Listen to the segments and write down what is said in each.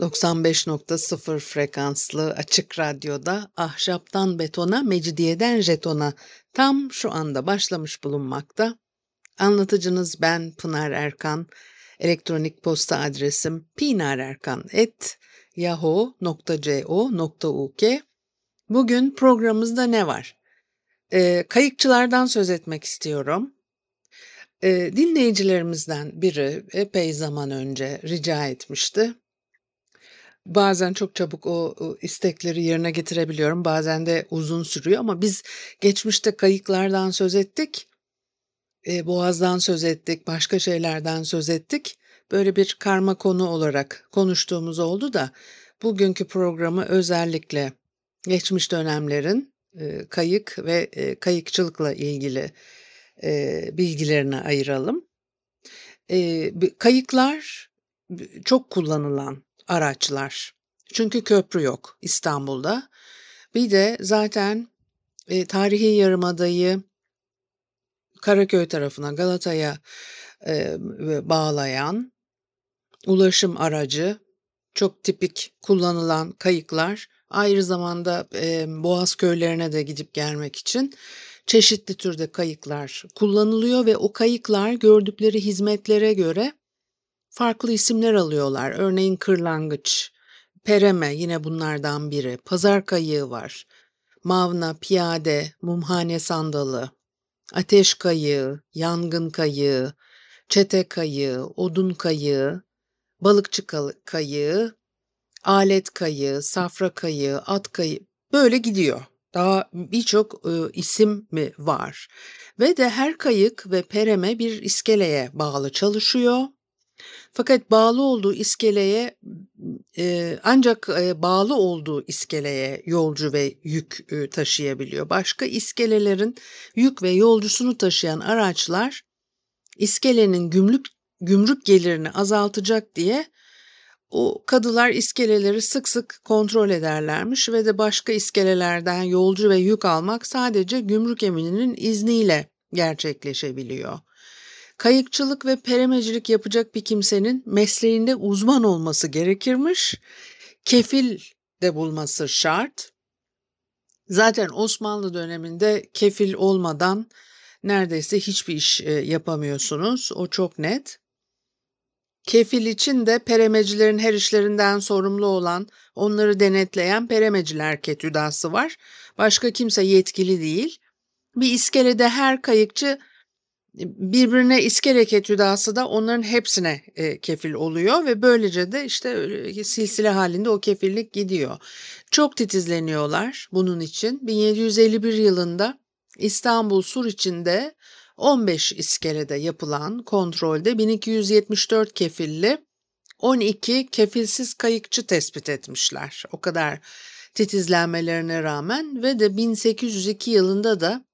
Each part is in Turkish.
95.0 frekanslı Açık Radyo'da Ahşaptan Betona, Mecidiyeden Jetona tam şu anda başlamış bulunmakta. Anlatıcınız ben Pınar Erkan. Elektronik posta adresim pinarerkan@yahoo.co.uk. Bugün programımızda ne var? Kayıkçılardan söz etmek istiyorum. Dinleyicilerimizden biri epey zaman önce rica etmişti. Bazen çok çabuk o istekleri yerine getirebiliyorum. Bazen de uzun sürüyor ama biz geçmişte kayıklardan söz ettik. Boğaz'dan söz ettik, başka şeylerden söz ettik. Böyle bir karma konu olarak konuştuğumuz oldu da bugünkü programı özellikle geçmiş dönemlerin kayık ve kayıkçılıkla ilgili bilgilerine ayıralım. Kayıklar çok kullanılan araçlar. Çünkü köprü yok İstanbul'da. Bir de zaten tarihi yarımadayı Karaköy tarafına, Galata'ya bağlayan ulaşım aracı çok tipik kullanılan kayıklar. Ayrı zamanda Boğaz köylerine de gidip gelmek için çeşitli türde kayıklar kullanılıyor ve o kayıklar gördükleri hizmetlere göre farklı isimler alıyorlar. Örneğin kırlangıç, pereme yine bunlardan biri. Pazar kayığı var. Mavna, piyade, mumhane sandalı, ateş kayığı, yangın kayığı, çete kayığı, odun kayığı, balıkçı kayığı, alet kayığı, safra kayığı, at kayığı böyle gidiyor. Daha birçok isim mi var? Ve de her kayık ve pereme bir iskeleye bağlı çalışıyor. Fakat bağlı olduğu iskeleye ancak bağlı olduğu iskeleye yolcu ve yük taşıyabiliyor. Başka iskelelerin yük ve yolcusunu taşıyan araçlar iskelenin gümrük gelirini azaltacak diye o kadılar iskeleleri sık sık kontrol ederlermiş ve de başka iskelelerden yolcu ve yük almak sadece gümrük emininin izniyle gerçekleşebiliyor. Kayıkçılık ve peremecilik yapacak bir kimsenin mesleğinde uzman olması gerekirmiş. Kefil de bulması şart. Zaten Osmanlı döneminde kefil olmadan neredeyse hiçbir iş yapamıyorsunuz. O çok net. Kefil için de peremecilerin her işlerinden sorumlu olan, onları denetleyen peremeciler ketüdası var. Başka kimse yetkili değil. Bir iskelede her kayıkçı birbirine iskele ketüdası da onların hepsine kefil oluyor ve böylece de işte silsile halinde o kefillik gidiyor. Çok titizleniyorlar bunun için. 1751 yılında İstanbul Sur içinde 15 iskelede yapılan kontrolde 1274 kefilli 12 kefilsiz kayıkçı tespit etmişler. O kadar titizlenmelerine rağmen ve de 1802 yılında da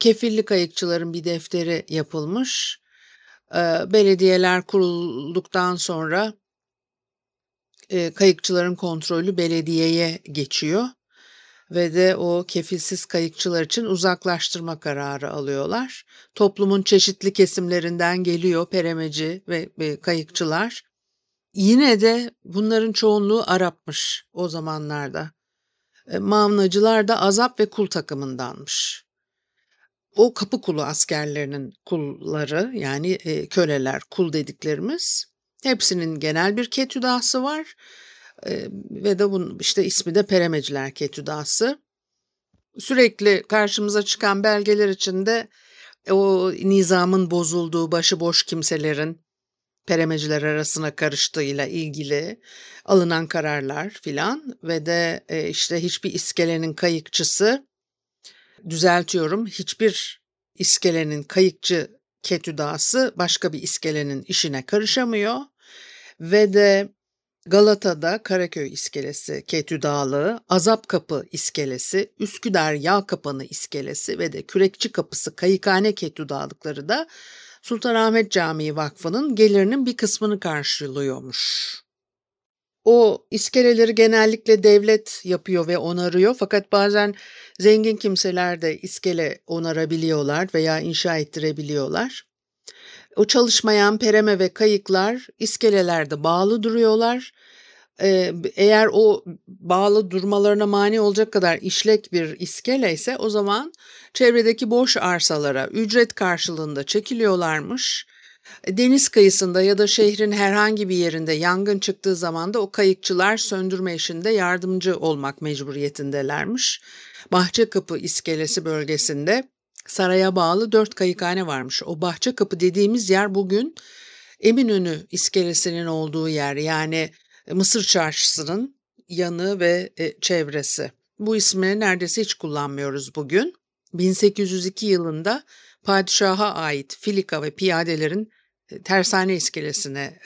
kefilli kayıkçıların bir defteri yapılmış. Belediyeler kurulduktan sonra kayıkçıların kontrolü belediyeye geçiyor ve de o kefilsiz kayıkçılar için uzaklaştırma kararı alıyorlar. Toplumun çeşitli kesimlerinden geliyor peremeci ve kayıkçılar. Yine de bunların çoğunluğu Arapmış o zamanlarda. Mavnacılar da Azap ve Kul takımındanmış. O kapı kulu askerlerinin kulları yani köleler, kul dediklerimiz hepsinin genel bir ketüdası var ve de bunun işte ismi de peremeciler ketüdası. Sürekli karşımıza çıkan belgeler içinde o nizamın bozulduğu, başıboş kimselerin peremeciler arasına karıştığıyla ilgili alınan kararlar filan ve de işte hiçbir iskelenin kayıkçısı, düzeltiyorum, hiçbir iskelenin kayıkçı ketüdası başka bir iskelenin işine karışamıyor ve de Galata'da Karaköy İskelesi, Ketü Dağlığı, Azap Kapı İskelesi, Üsküdar Yağ Kapanı İskelesi ve de Kürekçi Kapısı Kayıkhane Ketü Dağlıkları da Sultanahmet Camii Vakfı'nın gelirinin bir kısmını karşılıyormuş. O iskeleleri genellikle devlet yapıyor ve onarıyor, fakat bazen zengin kimseler de iskele onarabiliyorlar veya inşa ettirebiliyorlar. O çalışmayan pereme ve kayıklar iskelelerde bağlı duruyorlar. Eğer o bağlı durmalarına mani olacak kadar işlek bir iskele ise o zaman çevredeki boş arsalara ücret karşılığında çekiliyorlarmış. Deniz kıyısında ya da şehrin herhangi bir yerinde yangın çıktığı zaman da o kayıkçılar söndürme işinde yardımcı olmak mecburiyetindelermiş. Bahçe Kapı İskelesi bölgesinde saraya bağlı 4 kayıkhane varmış. O Bahçe Kapı dediğimiz yer bugün Eminönü İskelesi'nin olduğu yer, yani Mısır Çarşısı'nın yanı ve çevresi. Bu ismi neredeyse hiç kullanmıyoruz bugün. 1802 yılında padişaha ait filika ve piyadelerin tersane iskelesine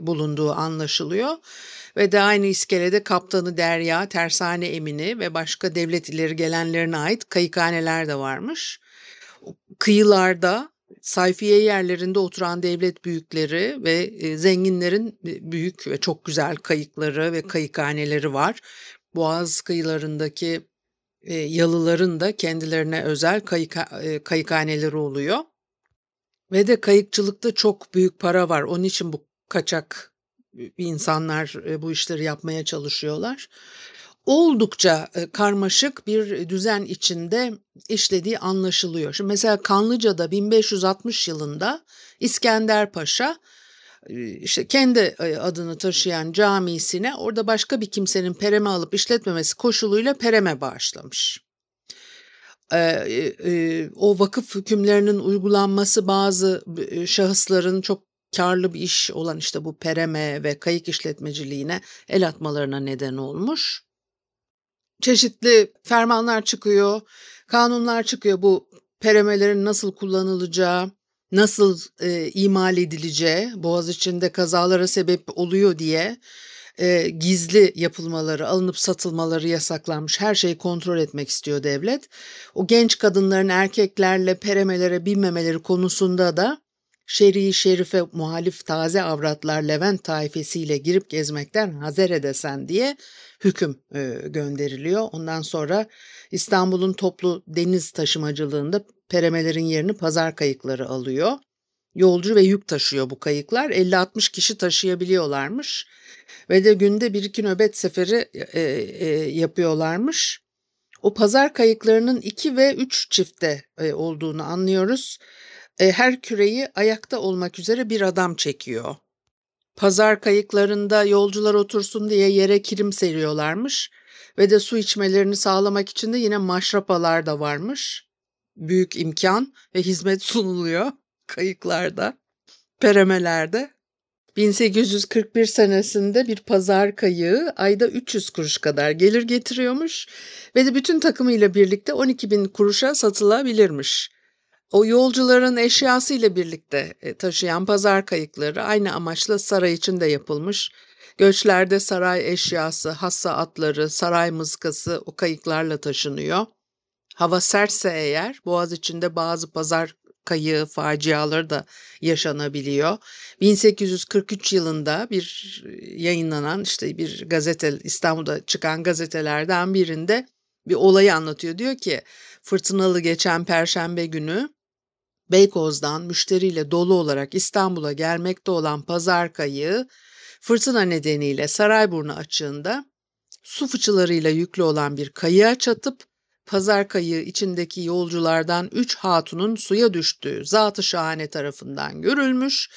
bulunduğu anlaşılıyor. Ve de aynı iskelede kaptanı derya, tersane emini ve başka devlet ileri gelenlerine ait kayıkhaneler de varmış. Kıyılarda, sayfiye yerlerinde oturan devlet büyükleri ve zenginlerin büyük ve çok güzel kayıkları ve kayıkhaneleri var. Boğaz kıyılarındaki yalıların da kendilerine özel kayıkhaneleri oluyor. Ve de kayıkçılıkta çok büyük para var. Onun için bu kaçak insanlar bu işleri yapmaya çalışıyorlar. Oldukça karmaşık bir düzen içinde işlediği anlaşılıyor. Şimdi mesela Kanlıca'da 1560 yılında İskender Paşa işte kendi adını taşıyan camisine orada başka bir kimsenin pereme alıp işletmemesi koşuluyla pereme bağışlamış. O vakıf hükümlerinin uygulanması bazı şahısların çok karlı bir iş olan işte bu pereme ve kayık işletmeciliğine el atmalarına neden olmuş. Çeşitli fermanlar çıkıyor, kanunlar çıkıyor bu peremelerin nasıl kullanılacağı, nasıl imal edileceği, Boğaziçi'nde kazalara sebep oluyor diye gizli yapılmaları, alınıp satılmaları yasaklanmış. Her şeyi kontrol etmek istiyor devlet. O genç kadınların erkeklerle peremelere binmemeleri konusunda da şer'i şerife muhalif taze avratlar Levent taifesiyle girip gezmekten hazer edesen diye hüküm gönderiliyor. Ondan sonra İstanbul'un toplu deniz taşımacılığında peremelerin yerini pazar kayıkları alıyor. Yolcu ve yük taşıyor bu kayıklar. 50-60 kişi taşıyabiliyorlarmış ve de günde 1-2 nöbet seferi yapıyorlarmış. O pazar kayıklarının 2 ve 3 çifte olduğunu anlıyoruz. Her küreyi ayakta olmak üzere bir adam çekiyor. Pazar kayıklarında yolcular otursun diye yere kilim seriyorlarmış ve de su içmelerini sağlamak için de yine maşrapalar da varmış. Büyük imkan ve hizmet sunuluyor kayıklarda, peremelerde. 1841 senesinde bir pazar kayığı ayda 300 kuruş kadar gelir getiriyormuş ve de bütün takımıyla birlikte 12.000 kuruşa satılabilirmiş. O yolcuların eşyası ile birlikte taşıyan pazar kayıkları aynı amaçla saray için de yapılmış. Göçlerde saray eşyası, hassa atları, saray mızkası o kayıklarla taşınıyor. Hava sertse eğer Boğaziçi'nde bazı pazar kayığı faciaları da yaşanabiliyor. 1843 yılında bir yayınlanan işte bir gazete, İstanbul'da çıkan gazetelerden birinde bir olayı anlatıyor. Diyor ki fırtınalı geçen Perşembe günü Beykoz'dan müşteriyle dolu olarak İstanbul'a gelmekte olan pazar kayığı fırtına nedeniyle Sarayburnu açığında su fıçılarıyla yüklü olan bir kayığa çatıp pazar kayığı içindeki yolculardan 3 hatunun suya düştüğü zat-ı şahane tarafından görülmüş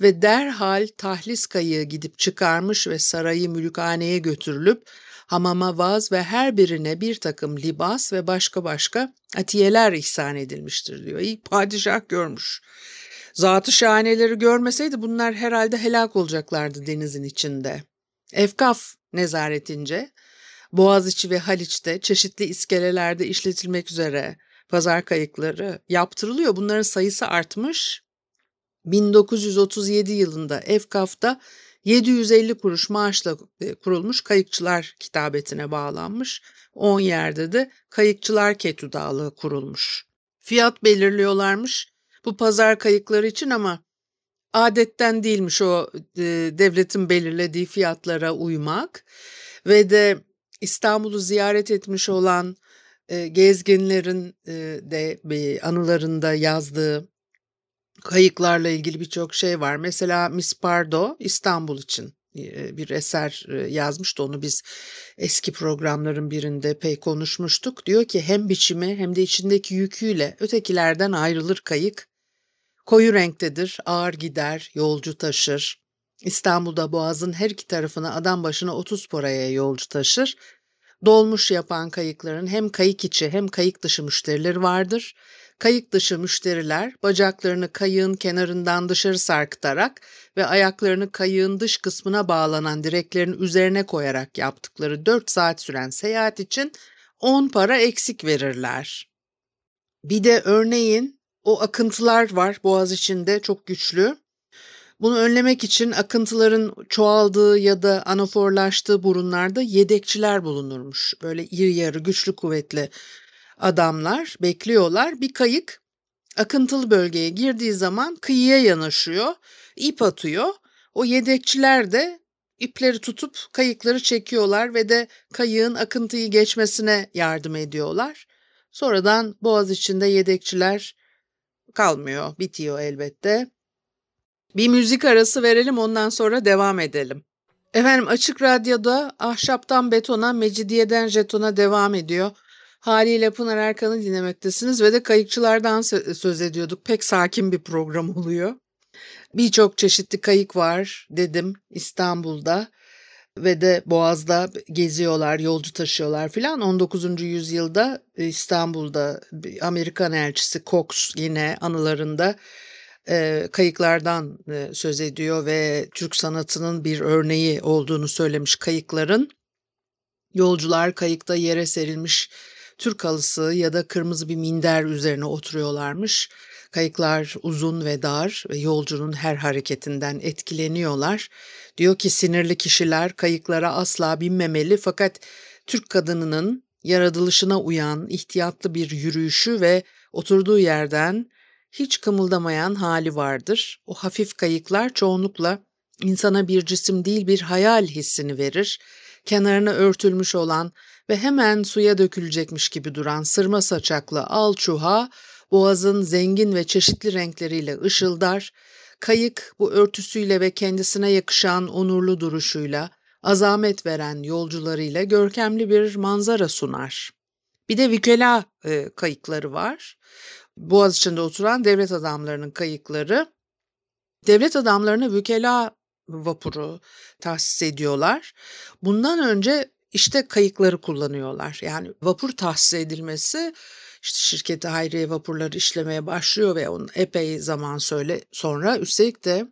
ve derhal Tahlis Kayığı gidip çıkarmış ve sarayı mülükhaneye götürülüp hamama vaz ve her birine bir takım libas ve başka atiyeler ihsan edilmiştir diyor. İyi padişah görmüş. Zat-ı şahaneleri görmeseydi bunlar herhalde helak olacaklardı denizin içinde. Evkaf nezaretince Boğaziçi ve Haliç'te çeşitli iskelelerde işletilmek üzere pazar kayıkları yaptırılıyor. Bunların sayısı artmış. 1937 yılında Evkaf'ta 750 kuruş maaşla kurulmuş kayıkçılar kitabetine bağlanmış. 10 yerde de kayıkçılar ketudağlığı kurulmuş. Fiyat belirliyorlarmış bu pazar kayıkları için ama adetten değilmiş o devletin belirlediği fiyatlara uymak. Ve de İstanbul'u ziyaret etmiş olan gezginlerin de anılarında yazdığı kayıklarla ilgili birçok şey var. Mesela Mis Pardo İstanbul için bir eser yazmıştı. Onu biz eski programların birinde pek konuşmuştuk. Diyor ki hem biçimi hem de içindeki yüküyle ötekilerden ayrılır kayık. Koyu renktedir, ağır gider, yolcu taşır. İstanbul'da Boğaz'ın her iki tarafına adam başına 30 paraya yolcu taşır. Dolmuş yapan kayıkların hem kayık içi hem kayık dışı müşterileri vardır. Kayık dışı müşteriler bacaklarını kayığın kenarından dışarı sarkıtarak ve ayaklarını kayığın dış kısmına bağlanan direklerin üzerine koyarak yaptıkları 4 saat süren seyahat için 10 para eksik verirler. Bir de örneğin o akıntılar var Boğaziçi'nde çok güçlü. Bunu önlemek için akıntıların çoğaldığı ya da anaforlaştığı burunlarda yedekçiler bulunurmuş. Böyle iri yarı güçlü kuvvetli adamlar bekliyorlar. Bir kayık akıntılı bölgeye girdiği zaman kıyıya yanaşıyor, ip atıyor. O yedekçiler de ipleri tutup kayıkları çekiyorlar ve de kayığın akıntıyı geçmesine yardım ediyorlar. Sonradan Boğaziçi'nde yedekçiler kalmıyor, bitiyor elbette. Bir müzik arası verelim, ondan sonra devam edelim. Efendim Açık Radyo'da Ahşaptan Betona, Mecidiyeden Jetona devam ediyor. Haliyle Pınar Erkan'ı dinlemektesiniz ve de kayıkçılardan söz ediyorduk. Pek sakin bir program oluyor. Birçok çeşitli kayık var dedim İstanbul'da ve de Boğaz'da geziyorlar, yolcu taşıyorlar filan. 19. yüzyılda İstanbul'da Amerikan elçisi Cox yine anılarında kayıklardan söz ediyor ve Türk sanatının bir örneği olduğunu söylemiş kayıkların. Yolcular kayıkta yere serilmiş Türk halısı ya da kırmızı bir minder üzerine oturuyorlarmış. Kayıklar uzun ve dar ve yolcunun her hareketinden etkileniyorlar. Diyor ki sinirli kişiler kayıklara asla binmemeli fakat Türk kadınının yaratılışına uyan ihtiyatlı bir yürüyüşü ve oturduğu yerden hiç kımıldamayan hali vardır. O hafif kayıklar çoğunlukla insana bir cisim değil bir hayal hissini verir. Kenarına örtülmüş olan ve hemen suya dökülecekmiş gibi duran sırma saçaklı alçuha boğazın zengin ve çeşitli renkleriyle ışıldar. Kayık bu örtüsüyle ve kendisine yakışan onurlu duruşuyla azamet veren yolcularıyla görkemli bir manzara sunar. Bir de vükela kayıkları var. Boğaziçi'nde oturan devlet adamlarının kayıkları. Devlet adamlarına vükela vapuru tahsis ediyorlar. Bundan önce işte kayıkları kullanıyorlar. Yani vapur tahsis edilmesi işte Şirket-i Hayriye vapurları işlemeye başlıyor ve onun epey zaman sonra üstelik de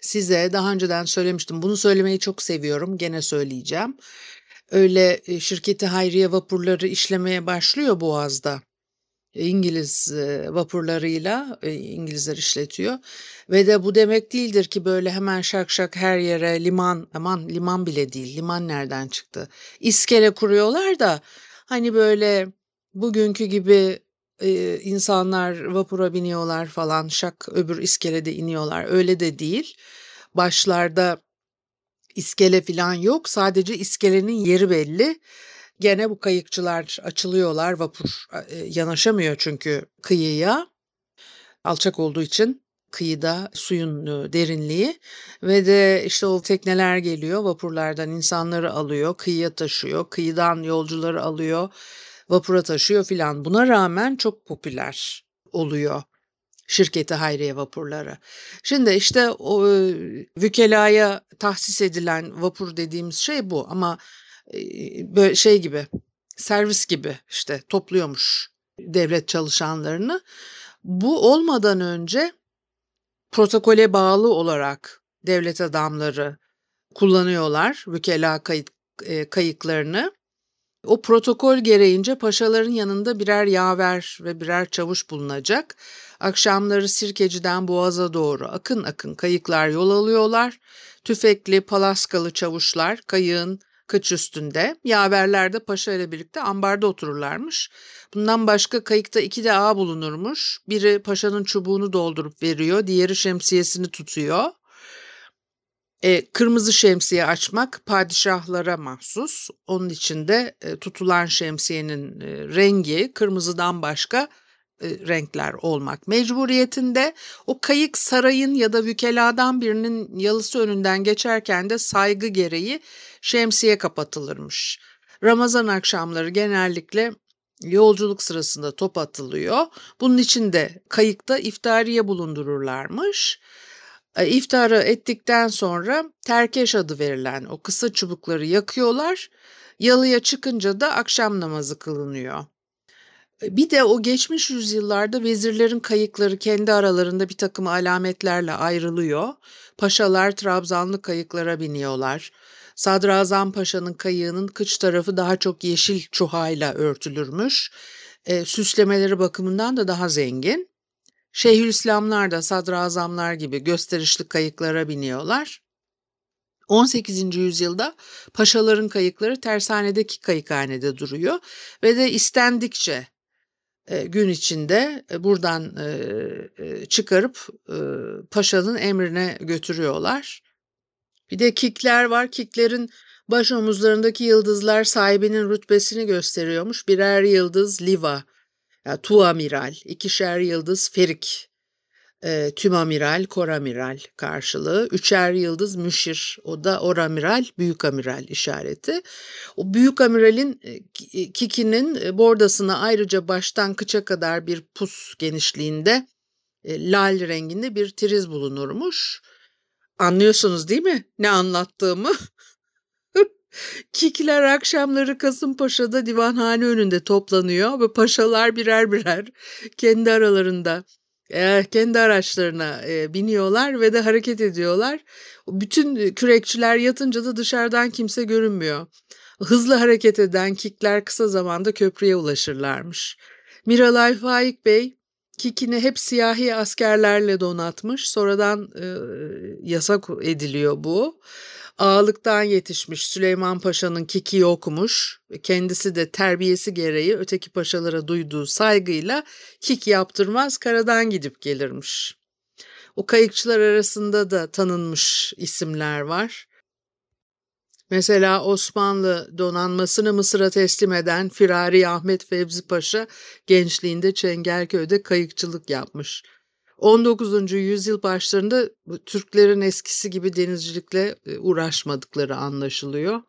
size daha önceden söylemiştim. Bunu söylemeyi çok seviyorum. Gene söyleyeceğim. Öyle Şirket-i Hayriye vapurları işlemeye başlıyor Boğaz'da. İngiliz vapurlarıyla İngilizler işletiyor ve de bu demek değildir ki böyle hemen şak şak her yere liman, aman liman bile değil, liman nereden çıktı, İskele kuruyorlar da hani böyle bugünkü gibi insanlar vapura biniyorlar falan şak öbür iskelede iniyorlar, öyle de değil. Başlarda iskele falan yok, sadece iskelenin yeri belli. Gene bu kayıkçılar açılıyorlar, vapur yanaşamıyor çünkü kıyıya, alçak olduğu için kıyıda suyun derinliği ve de işte o tekneler geliyor, vapurlardan insanları alıyor, kıyıya taşıyor, kıyıdan yolcuları alıyor, vapura taşıyor filan. Buna rağmen çok popüler oluyor Şirket-i Hayriye vapurları. Şimdi işte o vükelaya tahsis edilen vapur dediğimiz şey bu ama böyle şey gibi, servis gibi işte topluyormuş devlet çalışanlarını. Bu olmadan önce protokole bağlı olarak devlet adamları kullanıyorlar vükela kayıklarını O protokol gereğince paşaların yanında birer yaver ve birer çavuş bulunacak. Akşamları Sirkeci'den Boğaz'a doğru akın akın kayıklar yol alıyorlar. Tüfekli, palaskalı çavuşlar kayığın kıç üstünde. Yaverler de paşa ile birlikte ambarda otururlarmış. Bundan başka kayıkta iki de ağa bulunurmuş. Biri paşanın çubuğunu doldurup veriyor, diğeri şemsiyesini tutuyor. Kırmızı şemsiye açmak padişahlara mahsus. Onun için de tutulan şemsiyenin rengi kırmızıdan başka renkler olmak mecburiyetinde. O kayık sarayın ya da vükeladan birinin yalısı önünden geçerken de saygı gereği şemsiye kapatılırmış. Ramazan akşamları genellikle yolculuk sırasında top atılıyor. Bunun için de kayıkta iftariye bulundururlarmış. İftarı ettikten sonra terkeş adı verilen o kısa çubukları yakıyorlar. Yalıya çıkınca da akşam namazı kılınıyor. Bir de o geçmiş yüzyıllarda vezirlerin kayıkları kendi aralarında bir takım alametlerle ayrılıyor. Paşalar trabzanlı kayıklara biniyorlar. Sadrazam Paşa'nın kayığının kıç tarafı daha çok yeşil çuhayla örtülürmüş. Süslemeleri bakımından da daha zengin. Şeyhülislamlar da sadrazamlar gibi gösterişli kayıklara biniyorlar. 18. yüzyılda paşaların kayıkları tersanedeki kayıkhanede duruyor ve de istendikçe gün içinde buradan çıkarıp paşanın emrine götürüyorlar. Bir de kikler var. Kiklerin baş omuzlarındaki yıldızlar sahibinin rütbesini gösteriyormuş. Birer yıldız liva, yani tuamiral, ikişer yıldız ferik, tümamiral, koramiral karşılığı, üçer yıldız müşir, o da oramiral, büyükamiral işareti. O büyükamiralin kikinin bordasına ayrıca baştan kıça kadar bir pus genişliğinde lal renginde bir tiriz bulunurmuş. Anlıyorsunuz değil mi ne anlattığımı? Kikler akşamları Kasım Paşa'da divanhane önünde toplanıyor ve paşalar birer birer kendi aralarında kendi araçlarına biniyorlar ve de hareket ediyorlar. Bütün kürekçiler yatınca da dışarıdan kimse görünmüyor. Hızlı hareket eden kikler kısa zamanda köprüye ulaşırlarmış. Miralay Faik Bey kikini hep siyahi askerlerle donatmış. Sonradan yasak ediliyor bu. Ağalıktan yetişmiş Süleyman Paşa'nın kiki yokmuş. Kendisi de terbiyesi gereği öteki paşalara duyduğu saygıyla kik yaptırmaz, karadan gidip gelirmiş. O kayıkçılar arasında da tanınmış isimler var. Mesela Osmanlı donanmasını Mısır'a teslim eden Firari Ahmet Fevzi Paşa gençliğinde Çengelköy'de kayıkçılık yapmış. 19. yüzyıl başlarında Türklerin eskisi gibi denizcilikle uğraşmadıkları anlaşılıyor.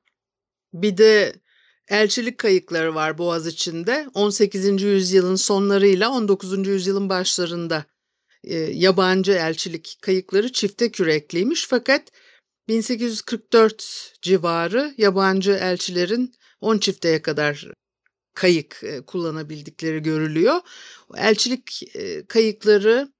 Bir de elçilik kayıkları var Boğaziçi'nde. 18. yüzyılın sonlarıyla 19. yüzyılın başlarında yabancı elçilik kayıkları çifte kürekliymiş. Fakat 1844 civarı yabancı elçilerin 10 çifteye kadar kayık kullanabildikleri görülüyor. Elçilik kayıkları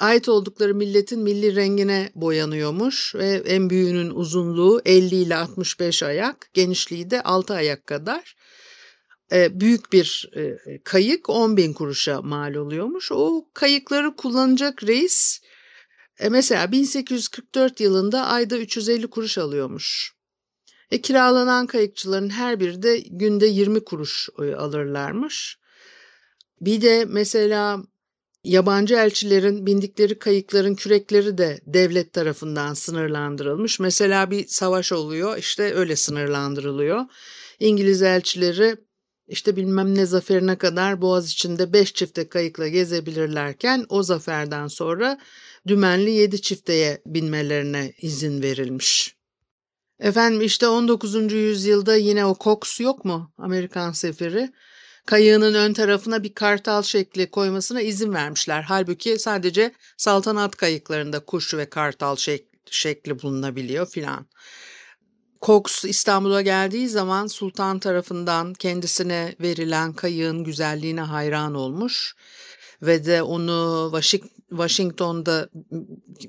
ait oldukları milletin milli rengine boyanıyormuş ve en büyüğünün uzunluğu 50 ile 65 ayak, genişliği de 6 ayak kadar. Büyük bir kayık 10.000 kuruşa mal oluyormuş. O kayıkları kullanacak reis mesela 1844 yılında ayda 350 kuruş alıyormuş. Kiralanan kayıkçıların her biri de günde 20 kuruş alırlarmış. Bir de mesela yabancı elçilerin bindikleri kayıkların kürekleri de devlet tarafından sınırlandırılmış. Mesela bir savaş oluyor, işte öyle sınırlandırılıyor. İngiliz elçileri işte bilmem ne zaferine kadar Boğaziçi'nde 5 çifte kayıkla gezebilirlerken o zaferden sonra dümenli 7 çifteye binmelerine izin verilmiş. Efendim işte 19. yüzyılda yine o Cox yok mu, Amerikan sefiri? Kayığının ön tarafına bir kartal şekli koymasına izin vermişler. Halbuki sadece saltanat kayıklarında kuş ve kartal şekli bulunabiliyor filan. Cox İstanbul'a geldiği zaman sultan tarafından kendisine verilen kayığın güzelliğine hayran olmuş ve de onu Washington'da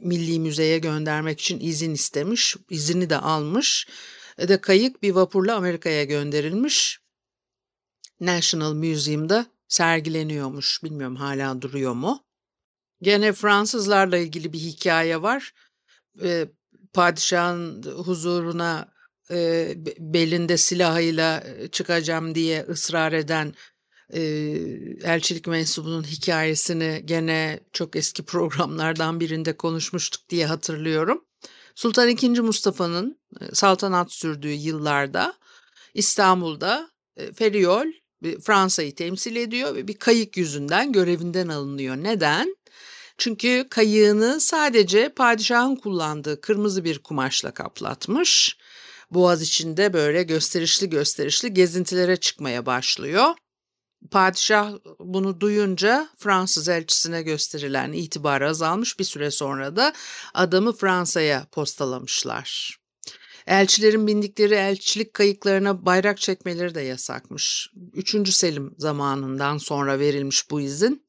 Milli Müze'ye göndermek için izin istemiş, izini de almış. Kayık bir vapurla Amerika'ya gönderilmiş. National Museum'da sergileniyormuş. Bilmiyorum hala duruyor mu? Gene Fransızlarla ilgili bir hikaye var. Padişahın huzuruna belinde silahıyla çıkacağım diye ısrar eden elçilik mensubunun hikayesini gene çok eski programlardan birinde konuşmuştuk diye hatırlıyorum. Sultan II. Mustafa'nın saltanat sürdüğü yıllarda İstanbul'da Feriol Fransa'yı temsil ediyor ve bir kayık yüzünden görevinden alınıyor. Neden? Çünkü kayığını sadece padişahın kullandığı kırmızı bir kumaşla kaplatmış. Boğaziçi'nde böyle gösterişli gezintilere çıkmaya başlıyor. Padişah bunu duyunca Fransız elçisine gösterilen itibar azalmış, bir süre sonra da adamı Fransa'ya postalamışlar. Elçilerin bindikleri elçilik kayıklarına bayrak çekmeleri de yasakmış. 3. Selim zamanından sonra verilmiş bu izin.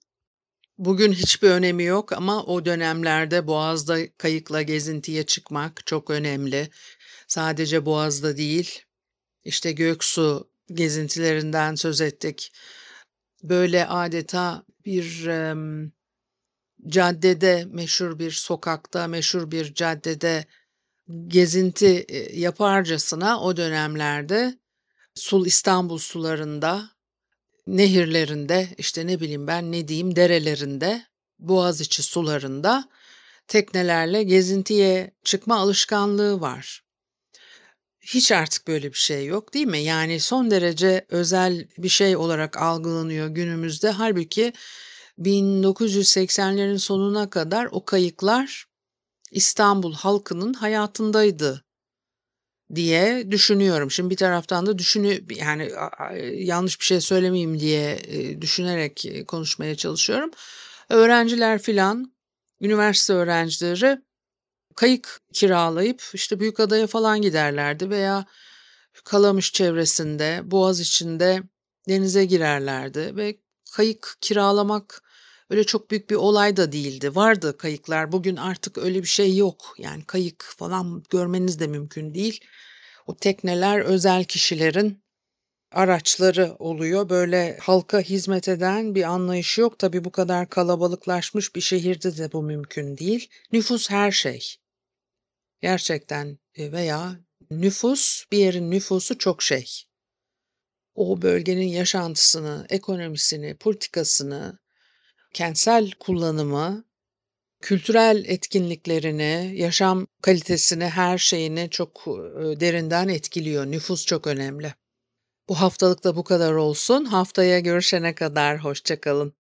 Bugün hiçbir önemi yok ama o dönemlerde Boğaz'da kayıkla gezintiye çıkmak çok önemli. Sadece Boğaz'da değil, işte Göksu gezintilerinden söz ettik. Böyle adeta bir caddede, meşhur bir sokakta, meşhur bir caddede gezinti yaparcasına o dönemlerde İstanbul sularında, nehirlerinde, işte ne bileyim ben ne diyeyim, derelerinde, Boğaziçi sularında teknelerle gezintiye çıkma alışkanlığı var. Hiç artık böyle bir şey yok, değil mi? Yani son derece özel bir şey olarak algılanıyor günümüzde. Halbuki 1980'lerin sonuna kadar o kayıklar İstanbul halkının hayatındaydı diye düşünüyorum. Şimdi bir taraftan da yani yanlış bir şey söylemeyeyim diye düşünerek konuşmaya çalışıyorum. Öğrenciler filan, üniversite öğrencileri kayık kiralayıp işte Büyükada'ya falan giderlerdi veya Kalamış çevresinde, Boğaziçi'nde denize girerlerdi ve kayık kiralamak öyle çok büyük bir olay da değildi. Vardı kayıklar, bugün artık öyle bir şey yok. Yani kayık falan görmeniz de mümkün değil. O tekneler özel kişilerin araçları oluyor. Böyle halka hizmet eden bir anlayış yok. Tabii bu kadar kalabalıklaşmış bir şehirde de bu mümkün değil. Nüfus her şey. Gerçekten veya nüfus, bir yerin nüfusu çok şey. O bölgenin yaşantısını, ekonomisini, politikasını, kentsel kullanımı, kültürel etkinliklerini, yaşam kalitesini, her şeyini çok derinden etkiliyor. Nüfus çok önemli. Bu haftalık da bu kadar olsun. Haftaya görüşene kadar hoşça kalın.